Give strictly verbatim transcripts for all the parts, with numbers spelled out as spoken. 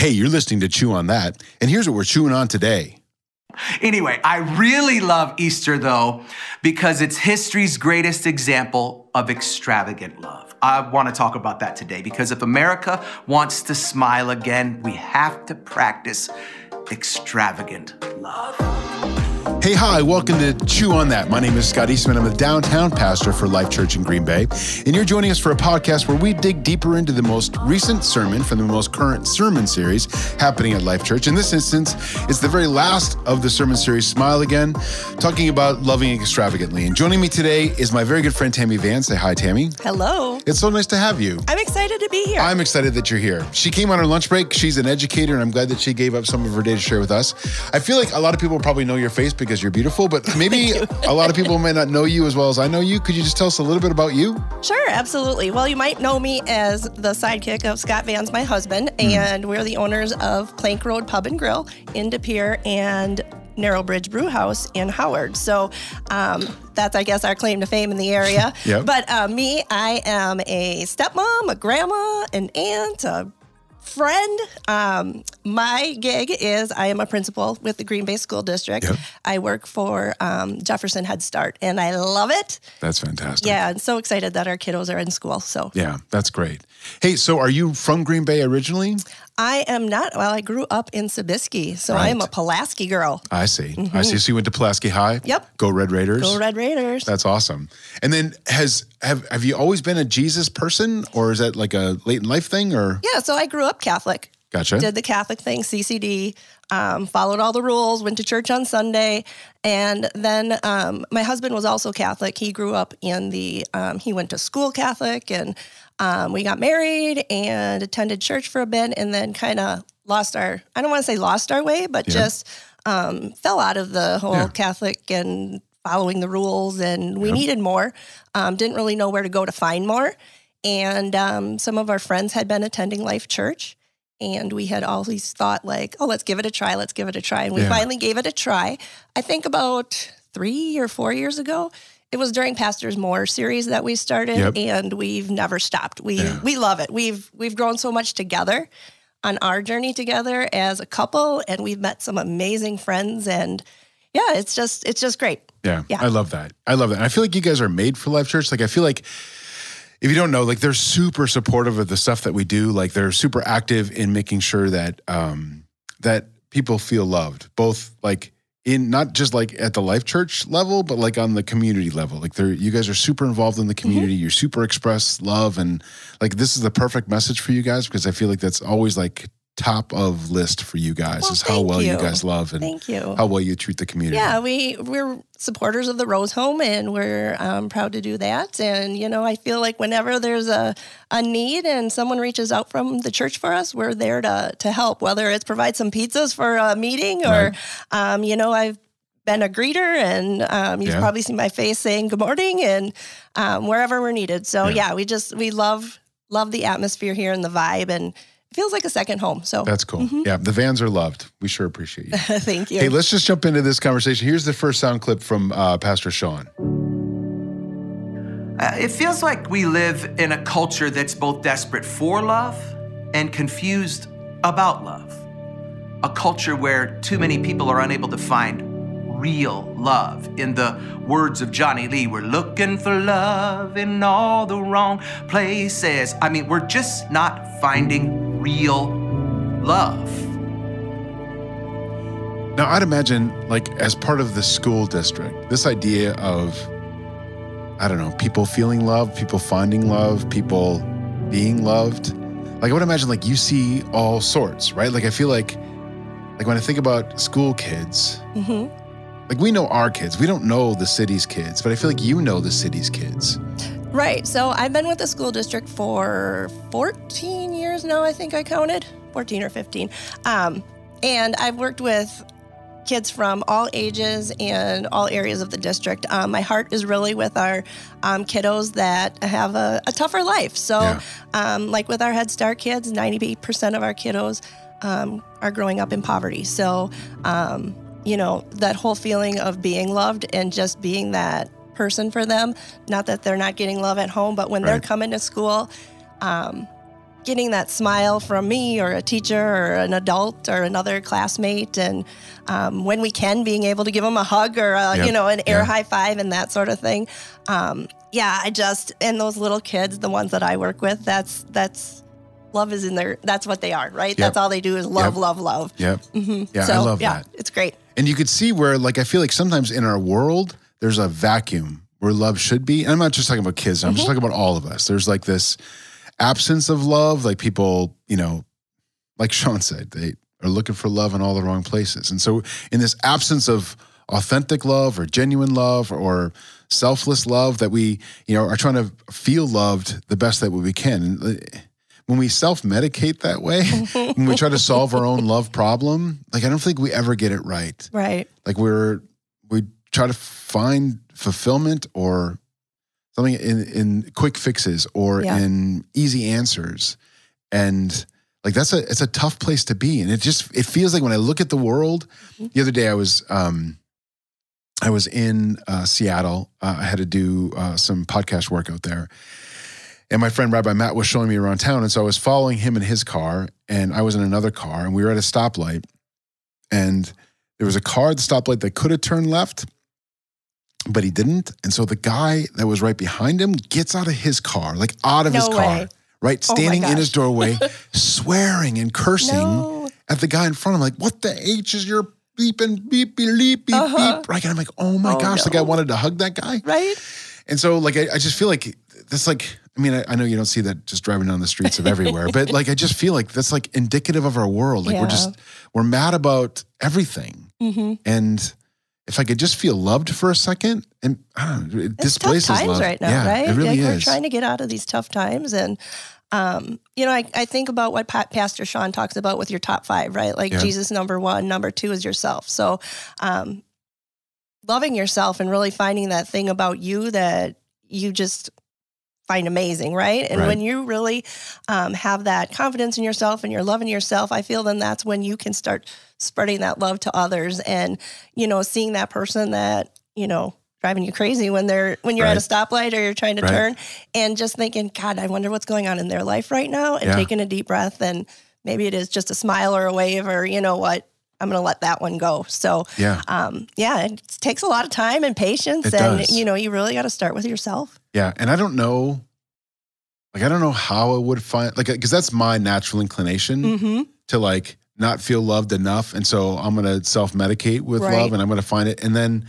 hey, you're listening to Chew On That, and here's what we're chewing on today. Anyway, I really love Easter, though, because it's history's greatest example of extravagant love. I want to talk about that today, because if America wants to smile again, we have to practice extravagant love. Hey, hi, welcome to Chew On That. My name is Scott Eastman. I'm a downtown pastor for Life.Church in Green Bay. And you're joining us for a podcast where we dig deeper into the most recent sermon from the most current sermon series happening at Life.Church. In this instance, it's the very last of the sermon series, Smile Again, talking about loving extravagantly. And joining me today is my very good friend, Tammy Vance. Say hi, Tammy. Hello. It's so nice to have you. I'm excited to be here. I'm excited that you're here. She came on her lunch break. She's an educator, and I'm glad that she gave up some of her day to share with us. I feel like a lot of people probably know your face because Because you're beautiful, but maybe a lot of people may not know you as well as I know you. Could you just tell us a little bit about you? Sure, absolutely. Well, you might know me as the sidekick of Scott Vance, my husband, mm-hmm. and we're the owners of Plank Road Pub and Grill in De Pere and Narrow Bridge Brew House in Howard. So um, that's, I guess, our claim to fame in the area. Yep. But uh, me, I am a stepmom, a grandma, an aunt, a friend. Um, my gig is I am a principal with the Green Bay School District. Yep. I work for um, Jefferson Head Start, and I love it. That's fantastic. Yeah, I'm so excited that our kiddos are in school. So yeah, that's great. Hey, so are you from Green Bay originally? I am not. Well, I grew up in Sabisky, so right. I am a Pulaski girl. I see. Mm-hmm. I see. So you went to Pulaski High? Yep. Go Red Raiders. Go Red Raiders. That's awesome. And then has have have you always been a Jesus person, or is that like a late in life thing? Or yeah, so I grew up Catholic. Gotcha. Did the Catholic thing, C C D, um, followed all the rules, went to church on Sunday. And then um, my husband was also Catholic. He grew up in the, um, he went to school Catholic, and um, we got married and attended church for a bit, and then kind of lost our, I don't want to say lost our way, but yeah. just um, fell out of the whole yeah. Catholic and following the rules. And we yeah. needed more, um, didn't really know where to go to find more. And um, some of our friends had been attending Life.Church. And we had always thought like, oh, let's give it a try. Let's give it a try. And we yeah. finally gave it a try. I think about three or four years ago, it was during Pastor's More series that we started yep. and we've never stopped. We yeah. we love it. We've we've grown so much together on our journey together as a couple, and we've met some amazing friends, and yeah, it's just it's just great. Yeah. yeah. I love that. I love that. And I feel like you guys are made for Life.Church. Like I feel like if you don't know, like they're super supportive of the stuff that we do. Like they're super active in making sure that um, that people feel loved, both like in not just like at the Life.Church level, but like on the community level. Like they're you guys are super involved in the community. Mm-hmm. You super express love, and like this is the perfect message for you guys because I feel like that's always like top of list for you guys well, is how well you. you guys love and thank you. how well you treat the community. Yeah, we, we're supporters of the Rose Home, and we're um, proud to do that. And, you know, I feel like whenever there's a, a need and someone reaches out from the church for us, we're there to, to help, whether it's provide some pizzas for a meeting or, right. um, you know, I've been a greeter, and um, you've yeah. probably seen my face saying good morning and um, wherever we're needed. So, yeah. yeah, we just, we love love the atmosphere here and the vibe, and feels like a second home. So that's cool. Mm-hmm. Yeah. The Vans are loved. We sure appreciate you. Thank you. Hey, let's just jump into this conversation. Here's the first sound clip from uh, Pastor Sean. Uh, it feels like we live in a culture that's both desperate for love and confused about love. A culture where too many people are unable to find real love. In the words of Johnny Lee, we're looking for love in all the wrong places. I mean, we're just not finding real love. Now, I'd imagine, like, as part of the school district, this idea of, I don't know, people feeling love, people finding love, people being loved. Like, I would imagine, like, you see all sorts, right? Like, I feel like, like, when I think about school kids, mm-hmm. like, we know our kids. We don't know the city's kids, but I feel like you know the city's kids. Right. So I've been with the school district for fourteen years now, I think I counted, fourteen or fifteen. Um, and I've worked with kids from all ages and all areas of the district. Um, my heart is really with our um, kiddos that have a, a tougher life. So yeah. um, like with our Head Start kids, ninety-eight percent of our kiddos um, are growing up in poverty. So, um, you know, that whole feeling of being loved and just being that person for them. Not that they're not getting love at home, but when right. they're coming to school, um, getting that smile from me or a teacher or an adult or another classmate. And um, when we can, being able to give them a hug or, a, yep. you know, an air yeah. high five and that sort of thing. Um, yeah, I just, and those little kids, the ones that I work with, that's, that's, love is in their, that's what they are, right? Yep. That's all they do is love, yep. love, love. Yep. Mm-hmm. Yeah, so, I love yeah, that. It's great. And you could see where, like, I feel like sometimes in our world, there's a vacuum where love should be. And I'm not just talking about kids. I'm mm-hmm. just talking about all of us. There's like this absence of love, like people, you know, like Sean said, they are looking for love in all the wrong places. And so in this absence of authentic love or genuine love or selfless love that we, you know, are trying to feel loved the best that we can. And when we self-medicate that way, when we try to solve our own love problem, like I don't think we ever get it right. Right. Like we're, we try to find fulfillment or something in, in quick fixes or yeah. in easy answers. And like, that's a, it's a tough place to be. And it just, it feels like when I look at the world, mm-hmm. the other day I was, um, I was in uh, Seattle. Uh, I had to do uh, some podcast work out there. And my friend Rabbi Matt was showing me around town. And so I was following him in his car and I was in another car and we were at a stoplight and there was a car at the stoplight that could have turned left, but he didn't. And so the guy that was right behind him gets out of his car, like out of no his car, way. right? Standing oh in his doorway, swearing and cursing no. at the guy in front of him. Like, what the H is your beeping, beep, beep, beep, beep, uh-huh. beep. Right? And I'm like, oh my oh gosh, no. like I wanted to hug that guy. Right. And so like, I, I just feel like that's like, I mean, I, I know you don't see that just driving down the streets of everywhere, but like, I just feel like that's like indicative of our world. Like yeah. we're just, we're mad about everything. Mm-hmm. And if I could just feel loved for a second, and I don't know, it it's displaces tough times love right now, yeah, right? It really like is. We're trying to get out of these tough times, and um, you know, I, I think about what pa- Pastor Sean talks about with your top five, right? Like yeah. Jesus, number one, number two is yourself. So, um, loving yourself and really finding that thing about you that you just find amazing, right? And right. when you really um, have that confidence in yourself and you're loving yourself, I feel then that's when you can start spreading that love to others and, you know, seeing that person that, you know, driving you crazy when they're, when you're right. at a stoplight or you're trying to right. turn and just thinking, God, I wonder what's going on in their life right now and yeah. taking a deep breath. And maybe it is just a smile or a wave or, you know what, I'm going to let that one go. So, yeah, um, yeah, it takes a lot of time and patience it and, does. you know, you really got to start with yourself. Yeah. And I don't know, like, I don't know how I would find, like, because that's my natural inclination mm-hmm. to like not feel loved enough. And so I'm going to self-medicate with right. love and I'm going to find it. And then,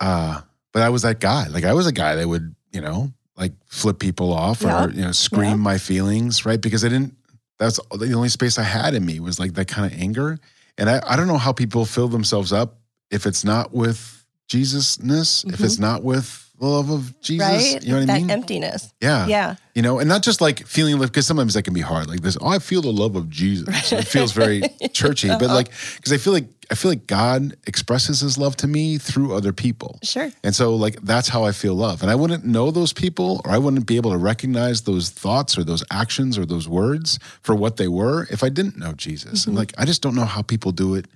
uh, but I was that guy, like I was a guy that would, you know, like flip people off yeah. or, you know, scream yeah. my feelings. Right. Because I didn't, that's the only space I had in me was like that kind of anger. And I, I don't know how people fill themselves up if it's not with Jesus-ness, mm-hmm. if it's not with the love of Jesus, right? You know what that I mean? That emptiness. Yeah. Yeah. You know, and not just like feeling, because sometimes that can be hard. Like this, oh, I feel the love of Jesus. Right. So it feels very churchy, uh-huh. but like, because I feel like, I feel like God expresses his love to me through other people. Sure. And so like, that's how I feel love. And I wouldn't know those people, or I wouldn't be able to recognize those thoughts or those actions or those words for what they were if I didn't know Jesus. Mm-hmm. And like, I just don't know how people do it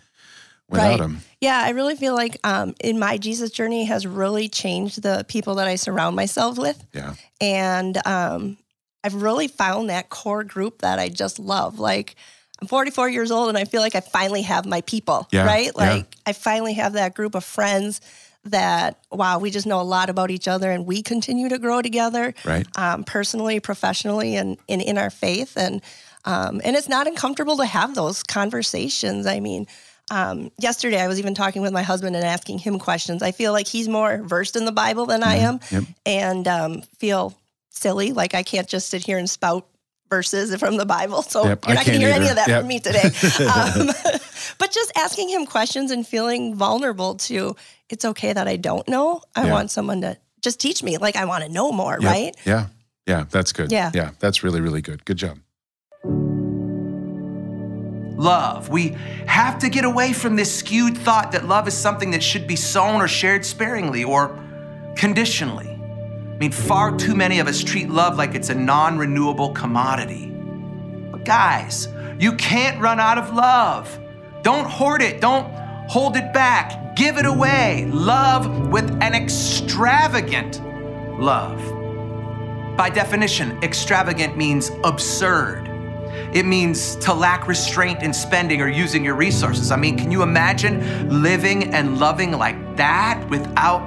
without right. him. Yeah, I really feel like um, in my Jesus journey has really changed the people that I surround myself with. Yeah. And um, I've really found that core group that I just love. Like I'm forty-four years old and I feel like I finally have my people, yeah. right? Like yeah. I finally have that group of friends that, wow, we just know a lot about each other and we continue to grow together right. um, personally, professionally, and, and in our faith. And, um, and it's not uncomfortable to have those conversations. I mean, Um, yesterday, I was even talking with my husband and asking him questions. I feel like he's more versed in the Bible than I am yep. and um, feel silly. Like I can't just sit here and spout verses from the Bible. So yep, you're not going to hear either. any of that yep. from me today. Um, but just asking him questions and feeling vulnerable to, it's okay that I don't know. I yeah. want someone to just teach me. Like I want to know more, yep. right? Yeah. Yeah. That's good. Yeah. Yeah. That's really, really good. Good job. Love. We have to get away from this skewed thought that love is something that should be sown or shared sparingly or conditionally. I mean, far too many of us treat love like it's a non-renewable commodity. But guys, you can't run out of love. Don't hoard it. Don't hold it back. Give it away. Love with an extravagant love. By definition, extravagant means absurd. It means to lack restraint in spending or using your resources. I mean, can you imagine living and loving like that without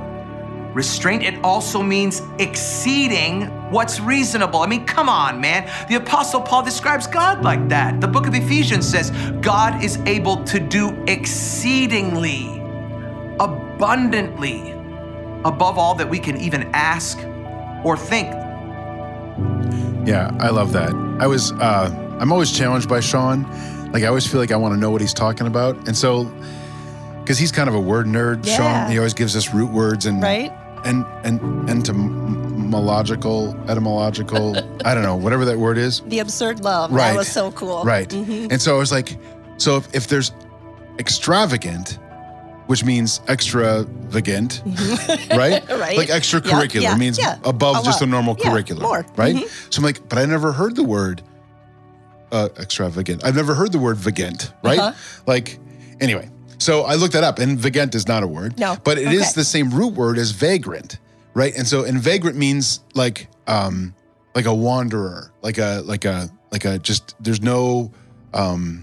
restraint? It also means exceeding what's reasonable. I mean, come on, man. The Apostle Paul describes God like that. The book of Ephesians says, God is able to do exceedingly, abundantly, above all that we can even ask or think. Yeah, I love that. I was, uh, I'm always challenged by Sean. Like, I always feel like I want to know what he's talking about. And so, because he's kind of a word nerd, yeah. Sean, he always gives us root words and right? and and entomological, etymological, I don't know, whatever that word is. The absurd love. Right. That was so cool. Right. Mm-hmm. And so I was like, so if, if there's extravagant, which means extravagant, right? Right. Like extracurricular yeah, yeah, means yeah, above just the normal yeah, curricular, more. Right? Mm-hmm. So I'm like, but I never heard the word uh, extravagant. I've never heard the word vagant, right? Uh-huh. Like, anyway, so I looked that up and vagant is not a word, no, but it okay. is the same root word as vagrant, right? And so, and vagrant means like, um, like a wanderer, like a, like a, like a, just, there's no, um,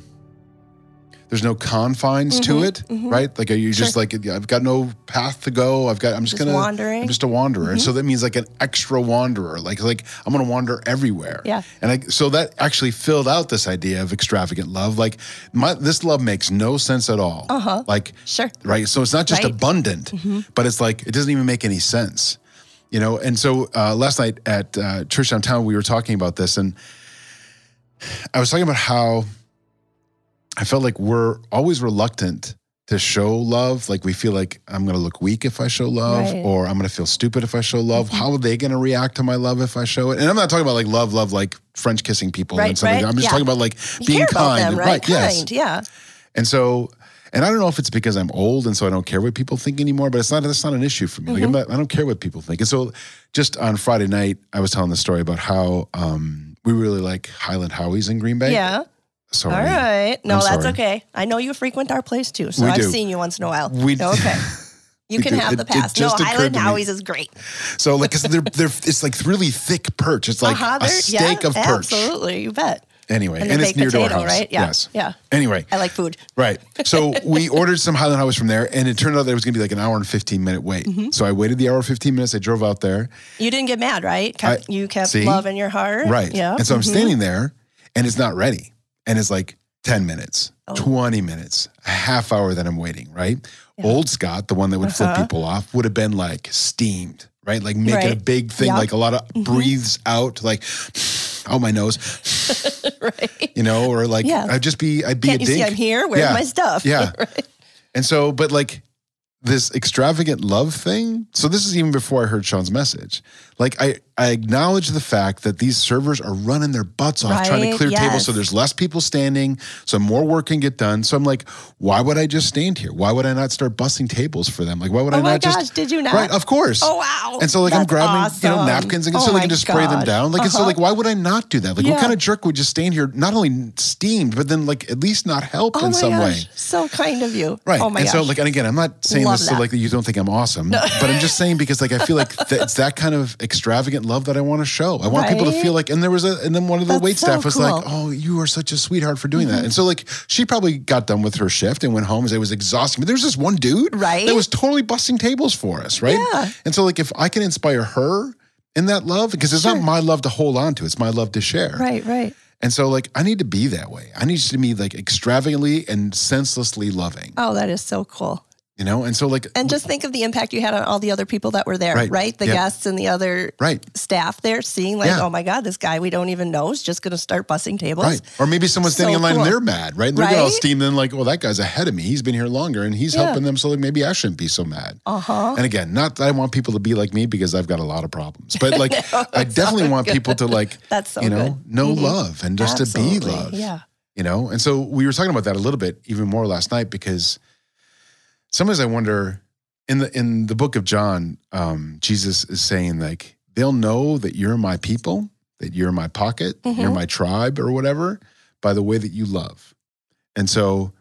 There's no confines mm-hmm, to it, mm-hmm. right? Like, are you sure. just like, I've got no path to go. I've got, I'm just, just gonna, wandering. I'm just a wanderer. Mm-hmm. And so that means like an extra wanderer. Like, like I'm gonna wander everywhere. Yeah. And I, so that actually filled out this idea of extravagant love. Like my, this love makes no sense at all. Uh-huh. Like, sure. Right? So it's not just right. abundant, mm-hmm. but it's like, it doesn't even make any sense, you know? And so uh, last night at uh, church downtown, we were talking about this and I was talking about how I felt like we're always reluctant to show love. Like we feel like I'm going to look weak if I show love right. or I'm going to feel stupid if I show love. Mm-hmm. How are they going to react to my love if I show it? And I'm not talking about like love, love, like French kissing people. Right, and something. Right. I'm just yeah. talking about like being you care kind. About them, right, right. Kind, yes. yeah. And so, and I don't know if it's because I'm old and so I don't care what people think anymore, but it's not, that's not an issue for me. Mm-hmm. Like I'm not, I don't care what people think. And so just on Friday night, I was telling the story about how um, we really like Highland Howies in Green Bay. Yeah. Sorry. All right. No, I'm that's sorry. Okay. I know you frequent our place too, so we I've do. seen you once in a while. We do. Okay. You can do. have it, the pass. No, Highland Howies is great. So like, cause they're, they're, it's like really thick perch. It's like uh-huh, a steak yeah, of perch. Absolutely. You bet. Anyway, and, and it's near potato, to our house. Right? Yeah. Yes. Yeah. Anyway. I like food. Right. So we ordered some Highland Howies from there and it turned out there was going to be like an hour and fifteen minute wait. Mm-hmm. So I waited the hour and fifteen minutes. I drove out there. You didn't get mad, right? Kept, I, you kept see? love in your heart. Right. Yeah. And so I'm standing there and it's not ready. And it's like ten minutes, oh. twenty minutes, a half hour that I'm waiting, right? Yeah. Old Scott, the one that would uh-huh. flip people off, would have been like steamed, right? Like make right. it a big thing, yep. like a lot of mm-hmm. breathes out, like, oh, my nose. right. You know, or like, yeah. I'd just be, I'd be Can't a you dink. See I'm here? Where's yeah. my stuff? Yeah. right. And so, but like this extravagant love thing. So this is even before I heard Sean's message. Like I, I acknowledge the fact that these servers are running their butts off right? trying to clear yes. tables. So there's less people standing. So more work can get done. So I'm like, why would I just stand here? Why would I not start bussing tables for them? Like, why would oh I not gosh, just- Oh my gosh, did you not? Right, of course. Oh, wow. And so like That's I'm grabbing awesome. you know, napkins and oh so they can just gosh. spray them down. Like, uh-huh. and so like, why would I not do that? Like yeah. what kind of jerk would just stand here, not only steamed, but then like at least not help oh in some gosh. way. So kind of you. Right. Oh my and gosh. so like, and again, I'm not saying Love this that. so like that you don't think I'm awesome, no. but I'm just saying because like, I feel like th- it's that kind of extravagant love that I want to show. I want right? people to feel like, and there was a, and then one of the That's waitstaff so was cool. like, oh, you are such a sweetheart for doing mm-hmm. that. And so like, she probably got done with her shift and went home and it was exhausting. But there was this one dude right? that was totally busting tables for us. Right. Yeah. And so like, if I can inspire her in that love, because it's sure. not my love to hold on to, it's my love to share. Right. Right. And so like, I need to be that way. I need to be like extravagantly and senselessly loving. Oh, that is so cool. You know, and so like, and just think of the impact you had on all the other people that were there, right? right? The yep. guests and the other right. staff there, seeing like, yeah. oh my God, this guy we don't even know is just going to start bussing tables, right? Or maybe someone's standing so in line cool. and they're mad, right? And they're right? all steamed in, like, oh, that guy's ahead of me. He's been here longer, and he's yeah. helping them, so like maybe I shouldn't be so mad. Uh huh. And again, not that I want people to be like me because I've got a lot of problems, but like no, I definitely want good. people to like, that's so you know, good. know mm-hmm. love and just Absolutely. to be love, yeah. You know, and so we were talking about that a little bit even more last night because. Sometimes I wonder, in the in the book of John, um, Jesus is saying like, they'll know that you're my people, that you're my pocket, mm-hmm. you're my tribe or whatever, by the way that you love. And so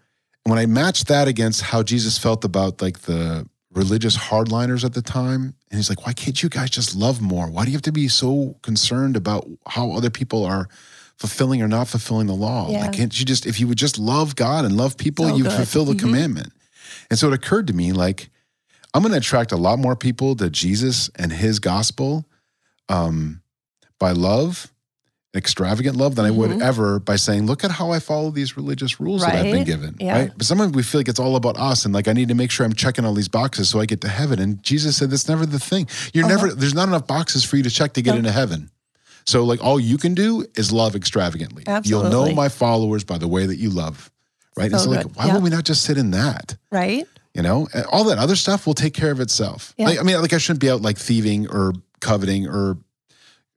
when I match that against how Jesus felt about like the religious hardliners at the time. And he's like, why can't you guys just love more? Why do you have to be so concerned about how other people are fulfilling or not fulfilling the law? Yeah. Like, can't you just, if you would just love God and love people, so you good. fulfill the mm-hmm. commandment. And so it occurred to me, like, I'm going to attract a lot more people to Jesus and his gospel um, by love, extravagant love, than mm-hmm. I would ever by saying, look at how I follow these religious rules right. that I've been given. Yeah. Right? But sometimes we feel like it's all about us and like, I need to make sure I'm checking all these boxes so I get to heaven. And Jesus said, that's never the thing. You're uh-huh. never, there's not enough boxes for you to check to get nope. into heaven. So like all you can do is love extravagantly. Absolutely. You'll know my followers by the way that you love. Right? So and so like, good. why yep. would we not just sit in that? Right. You know, all that other stuff will take care of itself. Yeah. Like, I mean, like I shouldn't be out like thieving or coveting or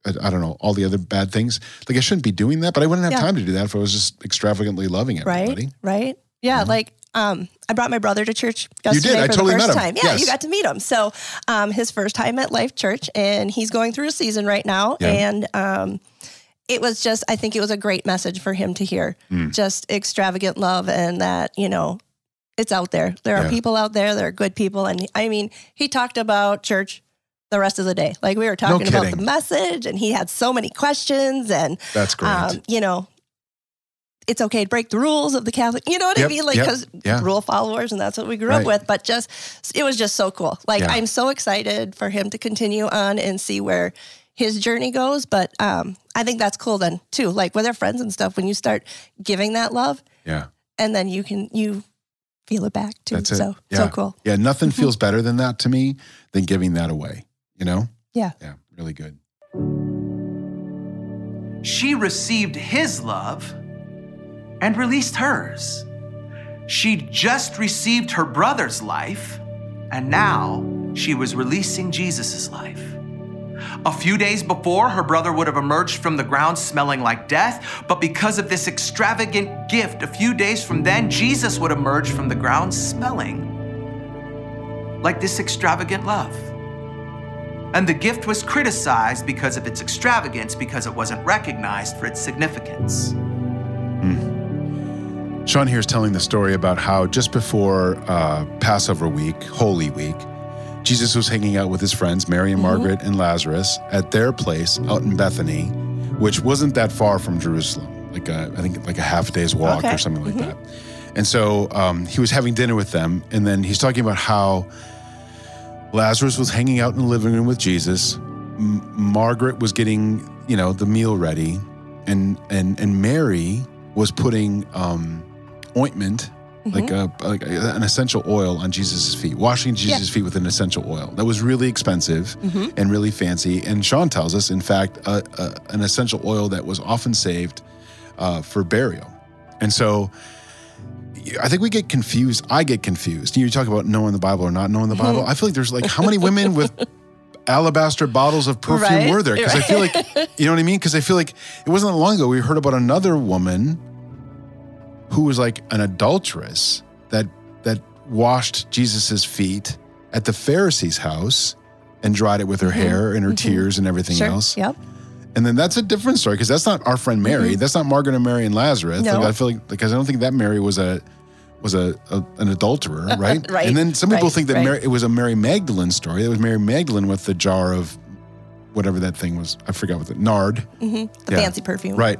I don't know, all the other bad things. Like I shouldn't be doing that, but I wouldn't have yeah. time to do that if I was just extravagantly loving everybody. Right, right. Yeah, mm-hmm. like um, I brought my brother to church yesterday. You did, I totally met him. Time. Yeah, yes. You got to meet him. So um, his first time at Life.Church, and he's going through a season right now. Yeah. And um, it was just, I think it was a great message for him to hear. Mm. Just extravagant love and that, you know, it's out there. There are yeah. people out there. There are good people. And I mean, he talked about church the rest of the day. Like we were talking no about the message and he had so many questions and, that's great. Um, you know, it's okay to break the rules of the Catholic, you know what yep, I mean? Like, yep, cause yeah. rule followers and that's what we grew right. up with, but just, it was just so cool. Like yeah. I'm so excited for him to continue on and see where his journey goes. But, um, I think that's cool then too. Like with our friends and stuff, when you start giving that love yeah, and then you can, you, feel it back too. That's it. So, yeah. so cool. Yeah. Nothing feels better than that to me than giving that away, you know? Yeah. Yeah. Really good. She received his love and released hers. She just received her brother's life and now she was releasing Jesus's life. A few days before, her brother would have emerged from the ground smelling like death, but because of this extravagant gift, a few days from then, Jesus would emerge from the ground smelling like this extravagant love. And the gift was criticized because of its extravagance, because it wasn't recognized for its significance. Mm. Sean here is telling the story about how just before uh, Passover week, Holy Week, Jesus was hanging out with his friends, Mary and Margaret mm-hmm. and Lazarus, at their place out in Bethany, which wasn't that far from Jerusalem, like a, I think like a half day's walk okay. or something like mm-hmm. that. And so um, he was having dinner with them. And then he's talking about how Lazarus was hanging out in the living room with Jesus. M- Margaret was getting, you know, the meal ready. And and and Mary was putting um, ointment Like, a, like an essential oil on Jesus' feet, washing Jesus' yeah. feet with an essential oil. That was really expensive mm-hmm. and really fancy. And Sean tells us, in fact, uh, uh, an essential oil that was often saved uh, for burial. And so I think we get confused. I get confused. You talk about knowing the Bible or not knowing the Bible. I feel like there's like how many women with alabaster bottles of perfume right? were there? Because right. I feel like, you know what I mean? Because I feel like it wasn't long ago we heard about another woman who was like an adulteress that that washed Jesus's feet at the Pharisee's house and dried it with her mm-hmm. hair and her mm-hmm. tears and everything sure. else. Yep. And then that's a different story because that's not our friend Mary. Mm-hmm. That's not Margaret and Mary and Lazarus. No. Like I feel like because I don't think that Mary was a was a, a an adulterer, right? right. And then some people right. think that right. Mary, it was a Mary Magdalene story. It was Mary Magdalene with the jar of whatever that thing was. I forgot what the nard. Mm-hmm. The yeah. fancy perfume. Right.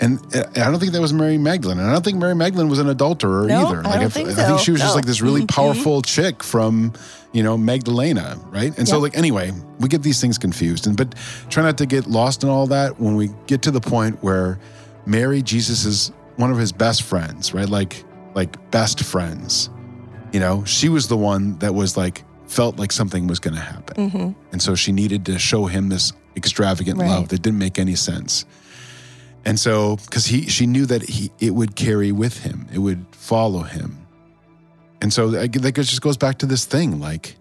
And I don't think that was Mary Magdalene. And I don't think Mary Magdalene was an adulterer no, either. Like I, don't I, think so. I think she was no. just like this really powerful chick from, you know, Magdalena, right? And yeah. so like, anyway, we get these things confused. And but try not to get lost in all that when we get to the point where Mary, Jesus is one of his best friends, right? Like, like best friends, you know, she was the one that was like, felt like something was going to happen. Mm-hmm. And so she needed to show him this extravagant right. love that didn't make any sense. And so, because he, she knew that he, it would carry with him, it would follow him, and so that just goes back to this thing. Like,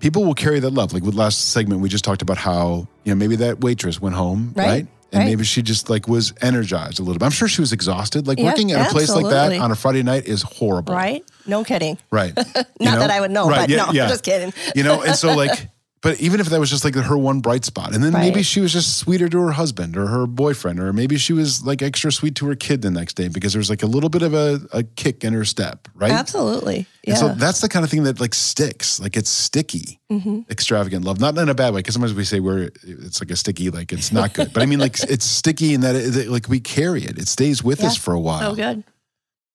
people will carry that love. Like with last segment, we just talked about how you know maybe that waitress went home, right? right? And right. maybe she just like was energized a little bit. I'm sure she was exhausted. Like yeah, working at absolutely. a place like that on a Friday night is horrible, right? No kidding, right? Not you know? that I would know, right. but yeah, no, yeah. just kidding. You know, and so like. But even if that was just like her one bright spot, and then right. maybe she was just sweeter to her husband or her boyfriend, or maybe she was like extra sweet to her kid the next day because there was like a little bit of a, a kick in her step, right? Absolutely. Yeah. And so that's the kind of thing that like sticks, like it's sticky, mm-hmm. extravagant love, not in a bad way. Because sometimes we say we're, it's like a sticky, like it's not good. But I mean, like it's sticky in that it, it, like we carry it. It stays with yeah. us for a while. Oh, good.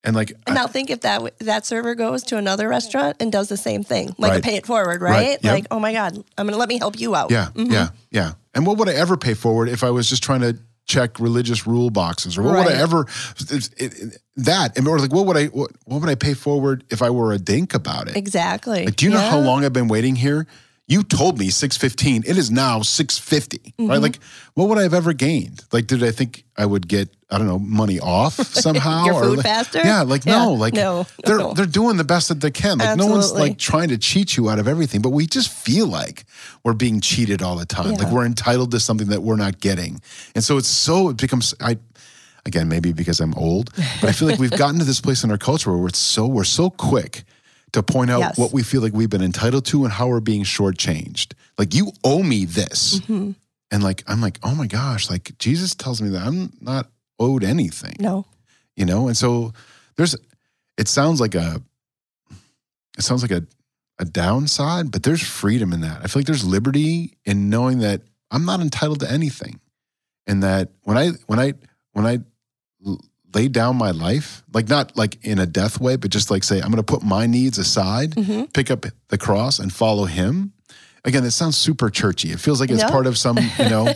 And like, and I, I'll think if that that server goes to another restaurant and does the same thing, like right. a pay it forward, right? right. Yep. Like, oh my God, I'm going to let me help you out. Yeah, mm-hmm. yeah, yeah. And what would I ever pay forward if I was just trying to check religious rule boxes, or what right. would I ever it, it, that? And or like, what would I what, what would I pay forward if I were a dink about it? Exactly. Like, do you yeah. know how long I've been waiting here? You told me six fifteen. It is now six fifty, mm-hmm. right? Like, what would I have ever gained? Like, did I think I would get, I don't know, money off somehow? Your food or like, faster? Yeah, like, yeah. no. Like, no, they're no. they're doing the best that they can. Like, Absolutely. No one's, like, trying to cheat you out of everything. But we just feel like we're being cheated all the time. Yeah. Like, we're entitled to something that we're not getting. And so it's so, it becomes, I again, maybe because I'm old, but I feel like we've gotten to this place in our culture where it's so we're so quick to point out yes. what we feel like we've been entitled to and how we're being shortchanged. Like, you owe me this. Mm-hmm. And like, I'm like, oh my gosh, like Jesus tells me that I'm not owed anything. No. You know? And so there's, it sounds like a, it sounds like a, a downside, but there's freedom in that. I feel like there's liberty in knowing that I'm not entitled to anything. And that when I, when I, when I, lay down my life, like not like in a death way, but just like say, I'm going to put my needs aside, mm-hmm. pick up the cross and follow him. Again, it sounds super churchy. It feels like it's no. part of some, you know,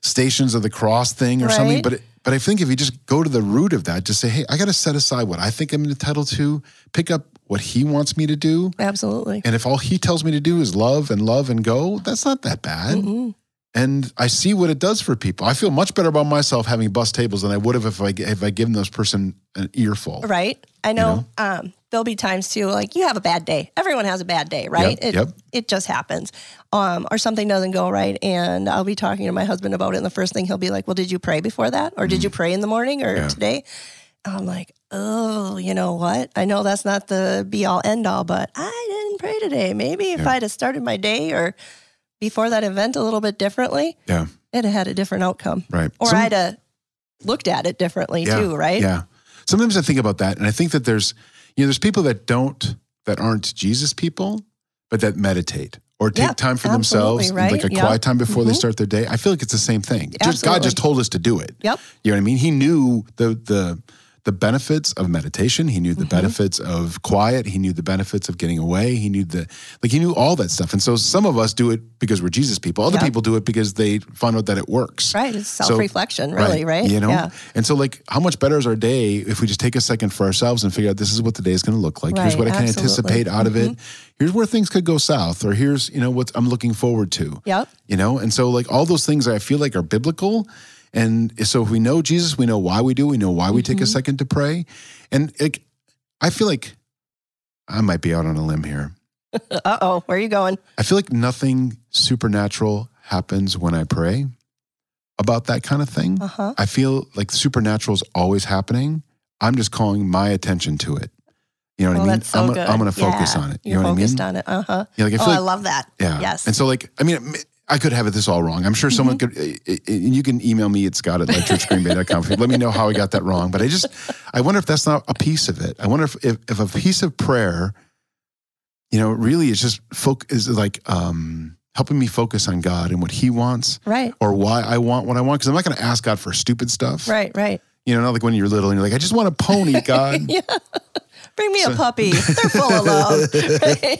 Stations of the Cross thing or right. something. But it, but I think if you just go to the root of that, just say, hey, I got to set aside what I think I'm entitled to, pick up what he wants me to do. Absolutely. And if all he tells me to do is love and love and go, that's not that bad. Mm-mm. And I see what it does for people. I feel much better about myself having bus tables than I would have if I if I given this person an earful. Right. I know, you know? Um, there'll be times too, like you have a bad day. Everyone has a bad day, right? Yep, it yep. it just happens. Um, or something doesn't go right. And I'll be talking to my husband about it. And the first thing he'll be like, well, did you pray before that? Or did mm. you pray in the morning or yeah. today? And I'm like, oh, you know what? I know that's not the be all end all, but I didn't pray today. Maybe if yeah. I'd have started my day or before that event a little bit differently, yeah, it had a different outcome. Right. Or Some, I'd have looked at it differently yeah, too, right? Yeah. Sometimes I think about that and I think that there's, you know, there's people that don't, that aren't Jesus people, but that meditate or take yeah, time for themselves, right? like a yeah. quiet time before mm-hmm. they start their day. I feel like it's the same thing. Just, God just told us to do it. Yep. You know what I mean? He knew the, the, the benefits of meditation. He knew the mm-hmm. benefits of quiet. He knew the benefits of getting away. He knew the, like he knew all that stuff. And so some of us do it because we're Jesus people. Other yep. people do it because they found out that it works. Right. It's self-reflection so, really, right. right? You know? Yeah. And so like how much better is our day if we just take a second for ourselves and figure out this is what the day is going to look like. Right. Here's what I can Absolutely. anticipate out mm-hmm. of it. Here's where things could go south, or here's, you know, what I'm looking forward to. Yep. You know? And so like all those things I feel like are biblical. And so if we know Jesus, we know why we do, we know why we take mm-hmm. a second to pray. And it, I feel like I might be out on a limb here. Uh-oh, where are you going? I feel like nothing supernatural happens when I pray about that kind of thing. Uh-huh. I feel like supernatural is always happening. I'm just calling my attention to it. You know what oh, I mean? That's so I'm, I'm going to focus yeah. on it. You You're know what I mean? Focused on it. Uh-huh. You know, like I feel oh, like, I love that. Yeah. Yes. And so like, I mean, I could have it this all wrong. I'm sure someone mm-hmm. could, you can email me at Scott at life church green bay dot com. Let me know how I got that wrong. But I just, I wonder if that's not a piece of it. I wonder if, if, if a piece of prayer, you know, really is just folk is like um, helping me focus on God and what he wants. Right. Or why I want what I want. Cause I'm not going to ask God for stupid stuff. Right. Right. You know, not like when you're little and you're like, I just want a pony, God. yeah. Bring me so, a puppy. They're full of love. Right?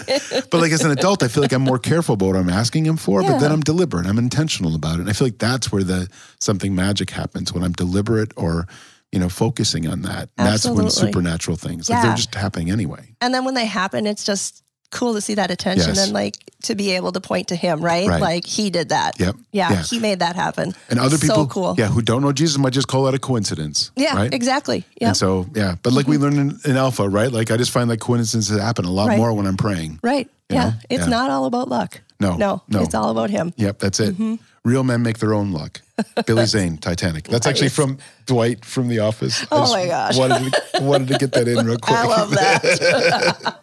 But like as an adult, I feel like I'm more careful about what I'm asking him for, yeah. but then I'm deliberate. I'm intentional about it. And I feel like that's where the something magic happens, when I'm deliberate or, you know, focusing on that. That's when supernatural things, yeah. like they're just happening anyway. And then when they happen, it's just cool to see that attention yes. and like to be able to point to him, right? right. Like he did that. Yep. Yeah, yeah. He made that happen. And other people so cool. yeah, who don't know Jesus might just call that a coincidence. Yeah, right? exactly. Yep. And so, yeah. But like mm-hmm. we learned in, in Alpha, right? Like I just find like coincidences happen a lot right. more when I'm praying. Right. Yeah. Know? It's yeah. not all about luck. No, no, no. It's all about him. Yep. That's it. Mm-hmm. Real men make their own luck. Billy Zane, Titanic. That's nice. Actually from Dwight from The Office. Oh my gosh. Wanted to, wanted to get that in real quick. I love that.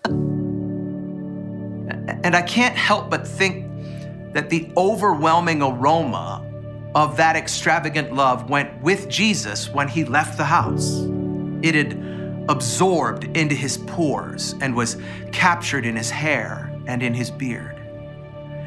And I can't help but think that the overwhelming aroma of that extravagant love went with Jesus when he left the house. It had absorbed into his pores and was captured in his hair and in his beard.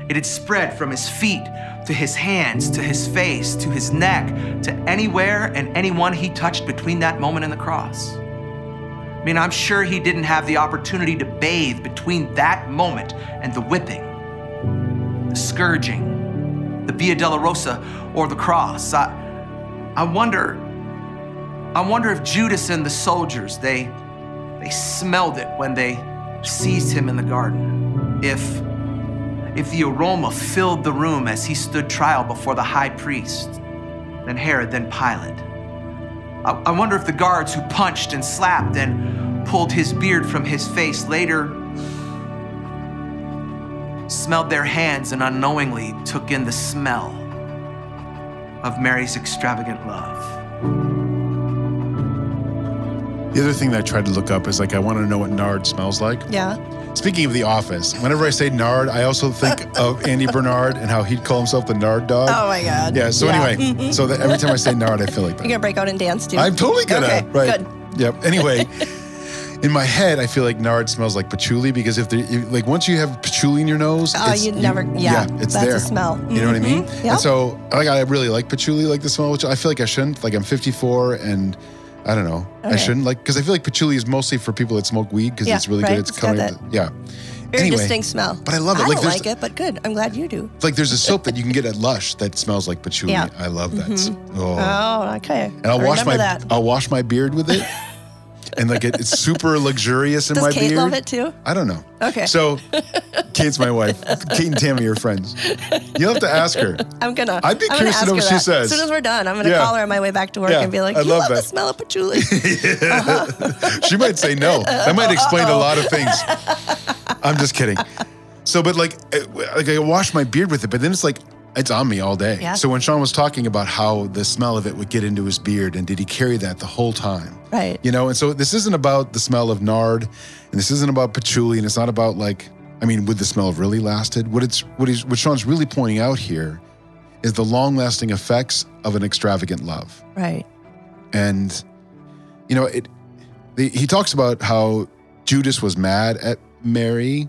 It had spread from his feet to his hands, to his face, to his neck, to anywhere and anyone he touched between that moment and the cross. I mean, I'm sure he didn't have the opportunity to bathe between that moment and the whipping, the scourging, the Via Dolorosa, or the cross. I, I wonder, I wonder if Judas and the soldiers, they, they smelled it when they seized him in the garden. If, if the aroma filled the room as he stood trial before the high priest, then Herod, then Pilate. I wonder if the guards who punched and slapped and pulled his beard from his face later smelled their hands and unknowingly took in the smell of Mary's extravagant love. The other thing that I tried to look up is like, I want to know what nard smells like. Yeah. Speaking of The Office, whenever I say nard, I also think of Andy Bernard and how he'd call himself the nard dog. Oh, my God. Yeah, so yeah. anyway, so that every time I say nard, I feel like that. You're going to break out and dance, too. I'm totally going to. Okay, right. Good. Yep. Anyway, in my head, I feel like nard smells like patchouli because if they, like once you have patchouli in your nose, oh, it's, you'd never, you, yeah, yeah, it's that's there. That's a smell. You know mm-hmm. what I mean? Yep. And so like, I really like patchouli, like the smell, which I feel like I shouldn't. Like I'm fifty-four and... I don't know. Okay. I shouldn't like, because I feel like patchouli is mostly for people that smoke weed because yeah, it's really right? good. It's, it's coming. Yeah. Very anyway, distinct smell. But I love it. I like, don't like it, but good. I'm glad you do. Like there's a soap that you can get at Lush that smells like patchouli. Yeah. I love that. Mm-hmm. Oh. oh, okay. And I'll I wash my that. I'll wash my beard with it. And like it, it's super luxurious in Does my Kate beard. Does Kate love it too? I don't know. Okay. So Kate's my wife. Kate and Tammy are friends. You'll have to ask her. I'm gonna. I'd be I'm curious to know what that. she says. As soon as we're done, I'm gonna yeah. call her on my way back to work yeah. and be like, "You I love, love the smell of patchouli." uh-huh. She might say no. That might explain Uh-oh. a lot of things. I'm just kidding. So, but like, like I wash my beard with it, but then it's like. It's on me all day. Yeah. So when Sean was talking about how the smell of it would get into his beard and did he carry that the whole time? Right. You know, and so this isn't about the smell of nard and this isn't about patchouli and it's not about like, I mean, would the smell have really lasted? What it's what he's what Sean's really pointing out here is the long-lasting effects of an extravagant love. Right. And, you know, it. The, he talks about how Judas was mad at Mary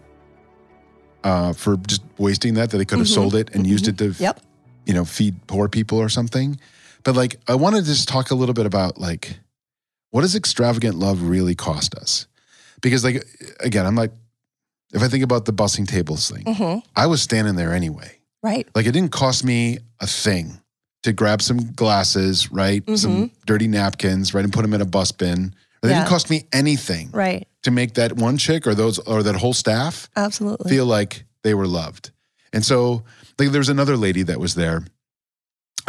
Uh, for just wasting that, that they could have mm-hmm. sold it and mm-hmm. used it to, yep. you know, feed poor people or something. But like, I want to just talk a little bit about like, what does extravagant love really cost us? Because like, again, I'm like, if I think about the busing tables thing, mm-hmm. I was standing there anyway. Right. Like it didn't cost me a thing to grab some glasses, right? Mm-hmm. Some dirty napkins, right? And put them in a bus bin. It yeah. didn't cost me anything right. to make that one chick or those or that whole staff absolutely feel like they were loved. And so like, there was another lady that was there.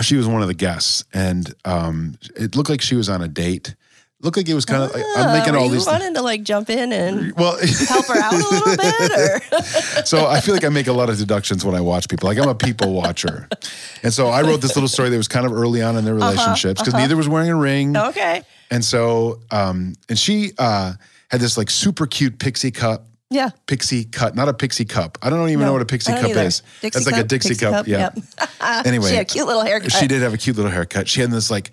She was one of the guests, and um, it looked like she was on a date. Looked like it was kind of. Oh, like, I'm making all these. You wanted to like jump in and well, help her out a little bit, or so I feel like I make a lot of deductions when I watch people. Like I'm a people watcher, and so I wrote this little story that was kind of early on in their relationships because uh-huh, uh-huh. neither was wearing a ring. Okay. And so, um, and she uh, had this like super cute pixie cup. Yeah. Pixie cut, not a pixie cup. I don't even no, know what a pixie cup either. is. Dixie That's cup, like a Dixie cup. cup. Yeah. Yep. Anyway, she had a cute little haircut. She did have a cute little haircut. She had this like.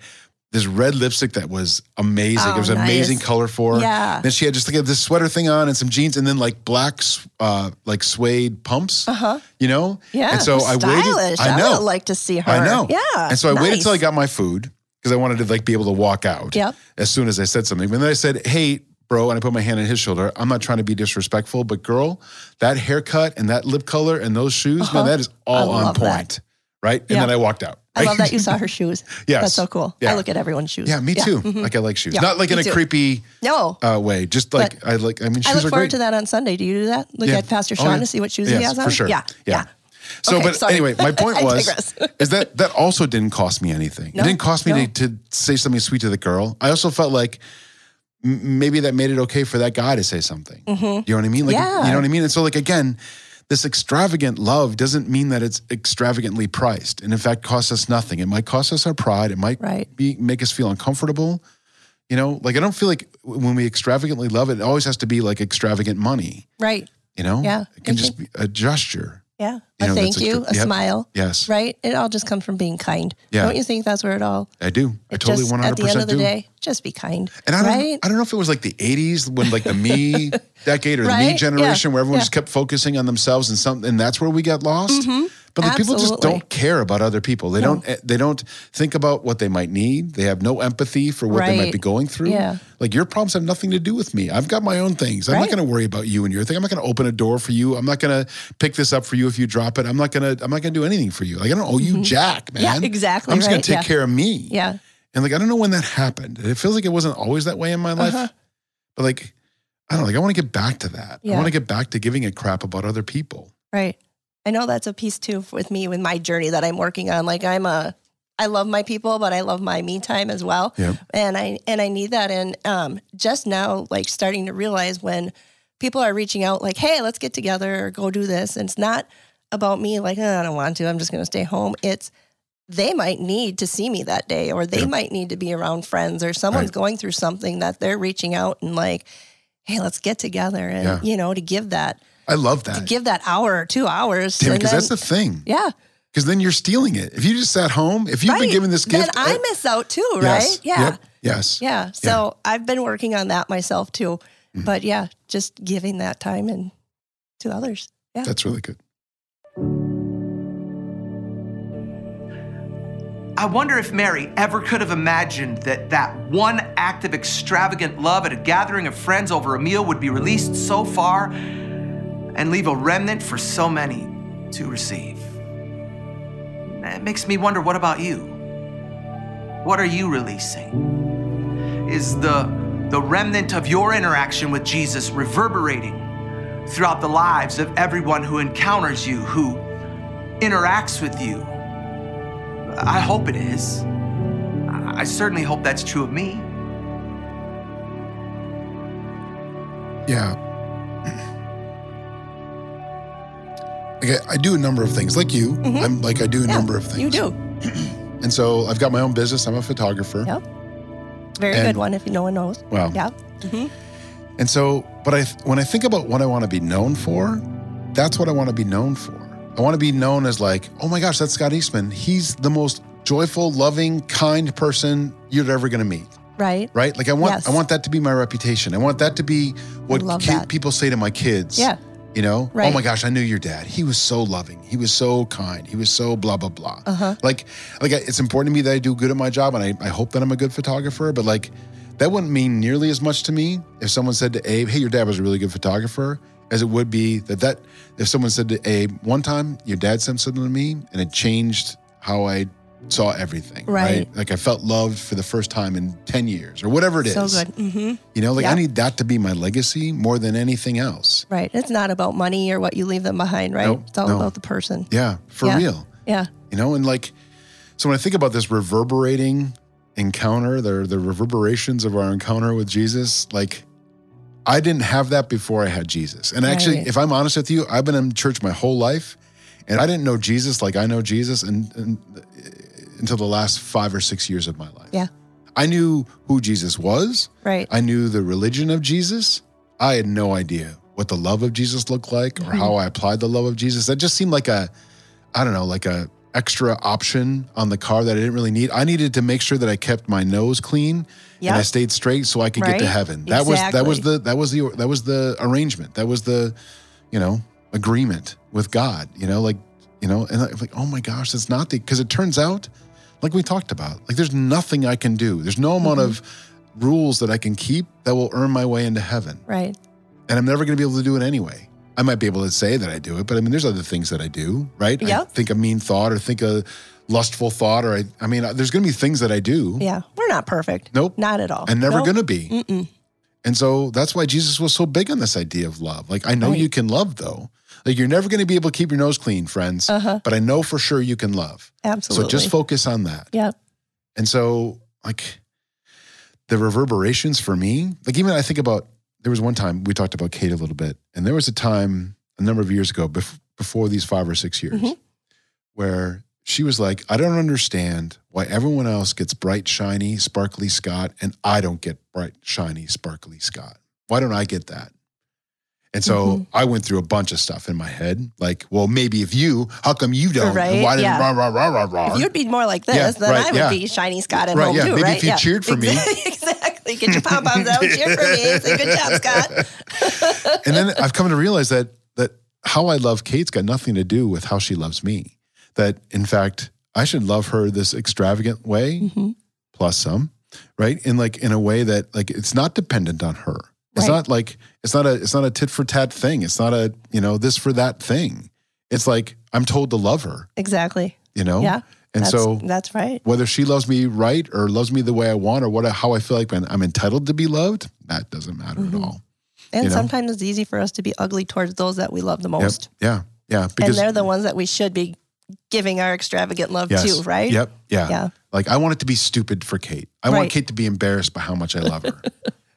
This red lipstick that was amazing. Oh, it was an nice. amazing color for her. Yeah. Then she had just like this sweater thing on and some jeans and then like black, uh, like suede pumps, uh-huh. you know? Yeah. And so Stylish. I waited. I, I know. would like to see her. I know. Yeah. And so I nice. waited till I got my food because I wanted to like be able to walk out yep. as soon as I said something. And then I said, hey, bro, and I put my hand on his shoulder. I'm not trying to be disrespectful, but girl, that haircut and that lip color and those shoes, uh-huh. man, that is all I on point. That. Right? And yep. then I walked out. I love that you saw her shoes. Yes. That's so cool. Yeah. I look at everyone's shoes. Yeah, me yeah. too. Mm-hmm. Like I like shoes. Yeah, Not like in a too. creepy no. uh, way. Just like, but I like, I mean, shoes are great. I look forward to that on Sunday. Do you do that? Look yeah. at Pastor Sean oh, yeah. to see what shoes yes, he has on? for sure. Yeah, yeah. yeah. So, okay, but sorry. anyway, my point was, is that that also didn't cost me anything. No? It didn't cost me no. to, to say something sweet to the girl. I also felt like maybe that made it okay for that guy to say something. Mm-hmm. You know what I mean? Like, yeah. You know what I mean? And so like, again, this extravagant love doesn't mean that it's extravagantly priced and in fact costs us nothing. It might cost us our pride. It might right. be, make us feel uncomfortable. You know, like I don't feel like when we extravagantly love it, it always has to be like extravagant money. Right. You know? Yeah. It can I just think- be a gesture. Yeah. You know, a thank you, a, a yep, smile. Yes. Right? It all just comes from being kind. Yeah. Don't you think that's where it all? I do. I totally just, one hundred percent do. At the end of the do. day, just be kind. And I don't, right? I don't know if it was like the eighties when like the me decade or right? the me generation yeah. where everyone yeah. just kept focusing on themselves and something, and that's where we got lost. Mm-hmm. But like, people just don't care about other people. They no. don't They don't think about what they might need. They have no empathy for what right. they might be going through. Yeah. Like, your problems have nothing to do with me. I've got my own things. I'm right. not going to worry about you and your thing. I'm not going to open a door for you. I'm not going to pick this up for you if you drop it. I'm not going to I'm not going to do anything for you. Like, I don't owe you mm-hmm. jack, man. Yeah, exactly. I'm just right? going to take yeah. care of me. Yeah. And like, I don't know when that happened. It feels like it wasn't always that way in my life. Uh-huh. But like, I don't know. Like, I want to get back to that. Yeah. I want to get back to giving a crap about other people. Right. I know that's a piece too with me, with my journey that I'm working on. Like, I'm a, I love my people, but I love my me time as well. Yep. And I, and I need that. And um, just now, like, starting to realize when people are reaching out, like, hey, let's get together or go do this. And it's not about me, like, oh, I don't want to, I'm just going to stay home. It's, they might need to see me that day, or they yep. might need to be around friends, or someone's right. going through something that they're reaching out and like, hey, let's get together and, yeah. you know, to give that. I love that. To give that hour or two hours. Damn, because that's the thing. Yeah. Because then you're stealing it. If you just sat home, if you've right. been given this gift. Then I it, miss out too, right? Yes, yeah. Yep, yes. Yeah. So yeah. I've been working on that myself too. Mm-hmm. But yeah, just giving that time and to others. Yeah. That's really good. I wonder if Mary ever could have imagined that that one act of extravagant love at a gathering of friends over a meal would be released so far and leave a remnant for so many to receive. It makes me wonder, what about you? What are you releasing? Is the, the remnant of your interaction with Jesus reverberating throughout the lives of everyone who encounters you, who interacts with you? I hope it is. I certainly hope that's true of me. Yeah. Like I, I do a number of things, like you. Mm-hmm. I'm like I do a yeah, number of things. You do. And so I've got my own business. I'm a photographer. Yep. Very and, good one. If no one knows. Wow. Yeah. Mm-hmm. And so, but I when I think about what I want to be known for, that's what I want to be known for. I want to be known as like, oh my gosh, that's Scott Eastman. He's the most joyful, loving, kind person you're ever going to meet. Right. Right. Like I want. Yes. I want that to be my reputation. I want that to be what ki- people say to my kids. Yeah. You know, right. oh my gosh, I knew your dad. He was so loving. He was so kind. He was so blah, blah, blah. Uh-huh. Like, like it's important to me that I do good at my job, and I, I hope that I'm a good photographer, but like that wouldn't mean nearly as much to me if someone said to Abe, hey, your dad was a really good photographer, as it would be that, that if someone said to Abe, one time your dad said something to me and it changed how I saw everything, right? right? Like I felt loved for the first time in ten years or whatever it is. So good. Mm-hmm. You know, like yeah. I need that to be my legacy more than anything else. Right. It's not about money or what you leave them behind, right? Nope. It's all no. about the person. Yeah. For yeah. real. Yeah. You know, and like, so when I think about this reverberating encounter, the, the reverberations of our encounter with Jesus, like I didn't have that before I had Jesus. And actually, right. if I'm honest with you, I've been in church my whole life and I didn't know Jesus like I know Jesus and, and until the last five or six years of my life. Yeah. I knew who Jesus was. Right. I knew the religion of Jesus. I had no idea what the love of Jesus looked like or mm-hmm. how I applied the love of Jesus. That just seemed like a, I don't know, like a extra option on the car that I didn't really need. I needed to make sure that I kept my nose clean yep. and I stayed straight so I could right. get to heaven. That exactly. was, that was the, that was the, that was the arrangement. That was the, you know, agreement with God, you know, like, you know, and I'm like, oh my gosh, that's not the, because it turns out, like we talked about, like there's nothing I can do. There's no amount mm-hmm. of rules that I can keep that will earn my way into heaven. Right. And I'm never going to be able to do it anyway. I might be able to say that I do it, but I mean, there's other things that I do, right? Yeah. I think a mean thought or think a lustful thought or I, I mean, there's going to be things that I do. Yeah. We're not perfect. Nope. Not at all. And never nope. going to be. Mm-mm. And so that's why Jesus was so big on this idea of love. Like, I know right. you can love though. Like, you're never going to be able to keep your nose clean, friends, uh-huh. but I know for sure you can love. Absolutely. So just focus on that. Yeah. And so, like, the reverberations for me, like, even I think about, there was one time we talked about Kate a little bit, and there was a time a number of years ago, bef- before these five or six years, mm-hmm. where she was like, I don't understand why everyone else gets bright, shiny, sparkly Scott, and I don't get bright, shiny, sparkly Scott. Why don't I get that? And so mm-hmm. I went through a bunch of stuff in my head. Like, well, maybe if you, how come you don't? Right? Why didn't yeah. rah, rah, rah, rah, rah? If you'd be more like this, yeah, then right, I would yeah. be shiny Scott at right, home yeah. too, maybe right? if you yeah. cheered for exactly, me. Exactly. Get your pom-poms out, cheer for me. Say, good job, Scott. And then I've come to realize that that how I love Kate's got nothing to do with how she loves me. That, in fact, I should love her this extravagant way, mm-hmm. plus some, right? And like in a way that like it's not dependent on her. It's right. not like, it's not a, it's not a tit for tat thing. It's not a, you know, this for that thing. It's like, I'm told to love her. Exactly. You know? Yeah. And that's, so that's right. Whether she loves me right or loves me the way I want or what, how I feel like I'm entitled to be loved, that doesn't matter mm-hmm. at all. And you know? Sometimes it's easy for us to be ugly towards those that we love the most. Yep. Yeah. Yeah. Because, and they're the ones that we should be giving our extravagant love yes. to, right? Yep. Yeah. Yeah. Like I want it to be stupid for Kate. I right. want Kate to be embarrassed by how much I love her.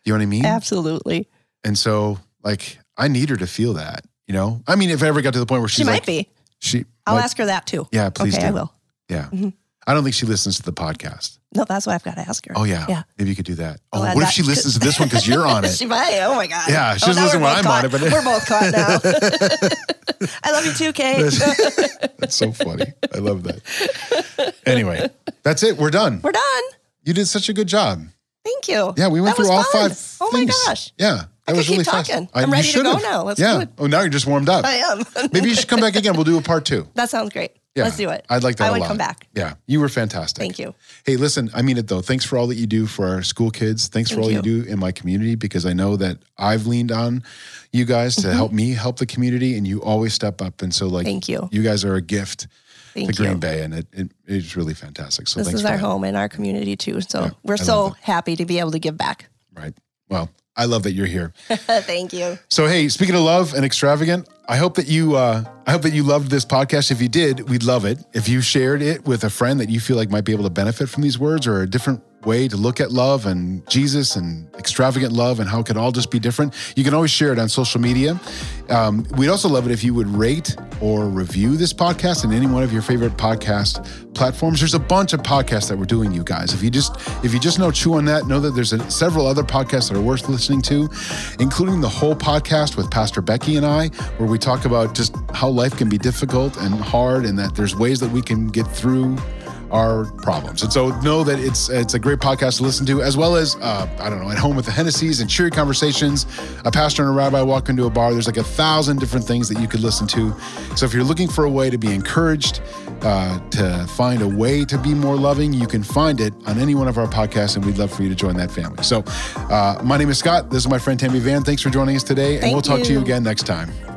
You know what I mean? Absolutely. And so, like, I need her to feel that, you know? I mean, if I ever got to the point where she's She might like, be. She, I'll like, ask her that too. Yeah, please okay, do. I will. Yeah. Mm-hmm. I don't think she listens to the podcast. No, that's what I've got to ask her. Oh, yeah. Yeah. Maybe you could do that. Oh, well, what if she listens to this one because you're on it? She might. Oh, my God. Yeah, she oh, doesn't listen when I'm caught. on it. But we're both caught now. I love you too, Kate. That's, that's so funny. I love that. Anyway, that's it. We're done. We're done. You did such a good job. Thank you. Yeah, we went that through all fun. five Oh my things. gosh. Yeah. I could was keep really talking. I, I'm ready to go now. Let's yeah. do it. Oh, now you're just warmed up. I am. Maybe you should come back again. We'll do a part two. That sounds great. Yeah. Let's do it. I'd like that I a lot. I would come back. Yeah. You were fantastic. Thank you. Hey, listen, I mean it though. Thanks for all that you do for our school kids. Thanks Thank for all you. you do in my community because I know that I've leaned on you guys to mm-hmm. help me help the community and you always step up. And so like Thank you. you guys are a gift. Thank to Green you. Bay, and it, it it's really fantastic. So this thanks is for our that. home and our community too. So yeah, we're I so happy to be able to give back. Right. Well, I love that you're here. Thank you. So hey, speaking of love and extravagant, I hope that you uh, I hope that you loved this podcast. If you did, we'd love it if you shared it with a friend that you feel like might be able to benefit from these words or a different way to look at love and Jesus and extravagant love and how it can all just be different. You can always share it on social media. Um, we'd also love it if you would rate or review this podcast in any one of your favorite podcast platforms. There's a bunch of podcasts that we're doing, you guys. If you just if you just know Chew On That, know that there's a, several other podcasts that are worth listening to, including the whole podcast with Pastor Becky and I, where we talk about just how life can be difficult and hard and that there's ways that we can get through our problems. And so know that it's it's a great podcast to listen to, as well as, uh, I don't know, At Home with the Hennessy's and Cheery Conversations, A Pastor and a Rabbi Walk Into a Bar. There's like a thousand different things that you could listen to. So if you're looking for a way to be encouraged, uh, to find a way to be more loving, you can find it on any one of our podcasts, and we'd love for you to join that family. So uh, my name is Scott. This is my friend Tammy Van. Thanks for joining us today, and Thank we'll talk you. to you again next time.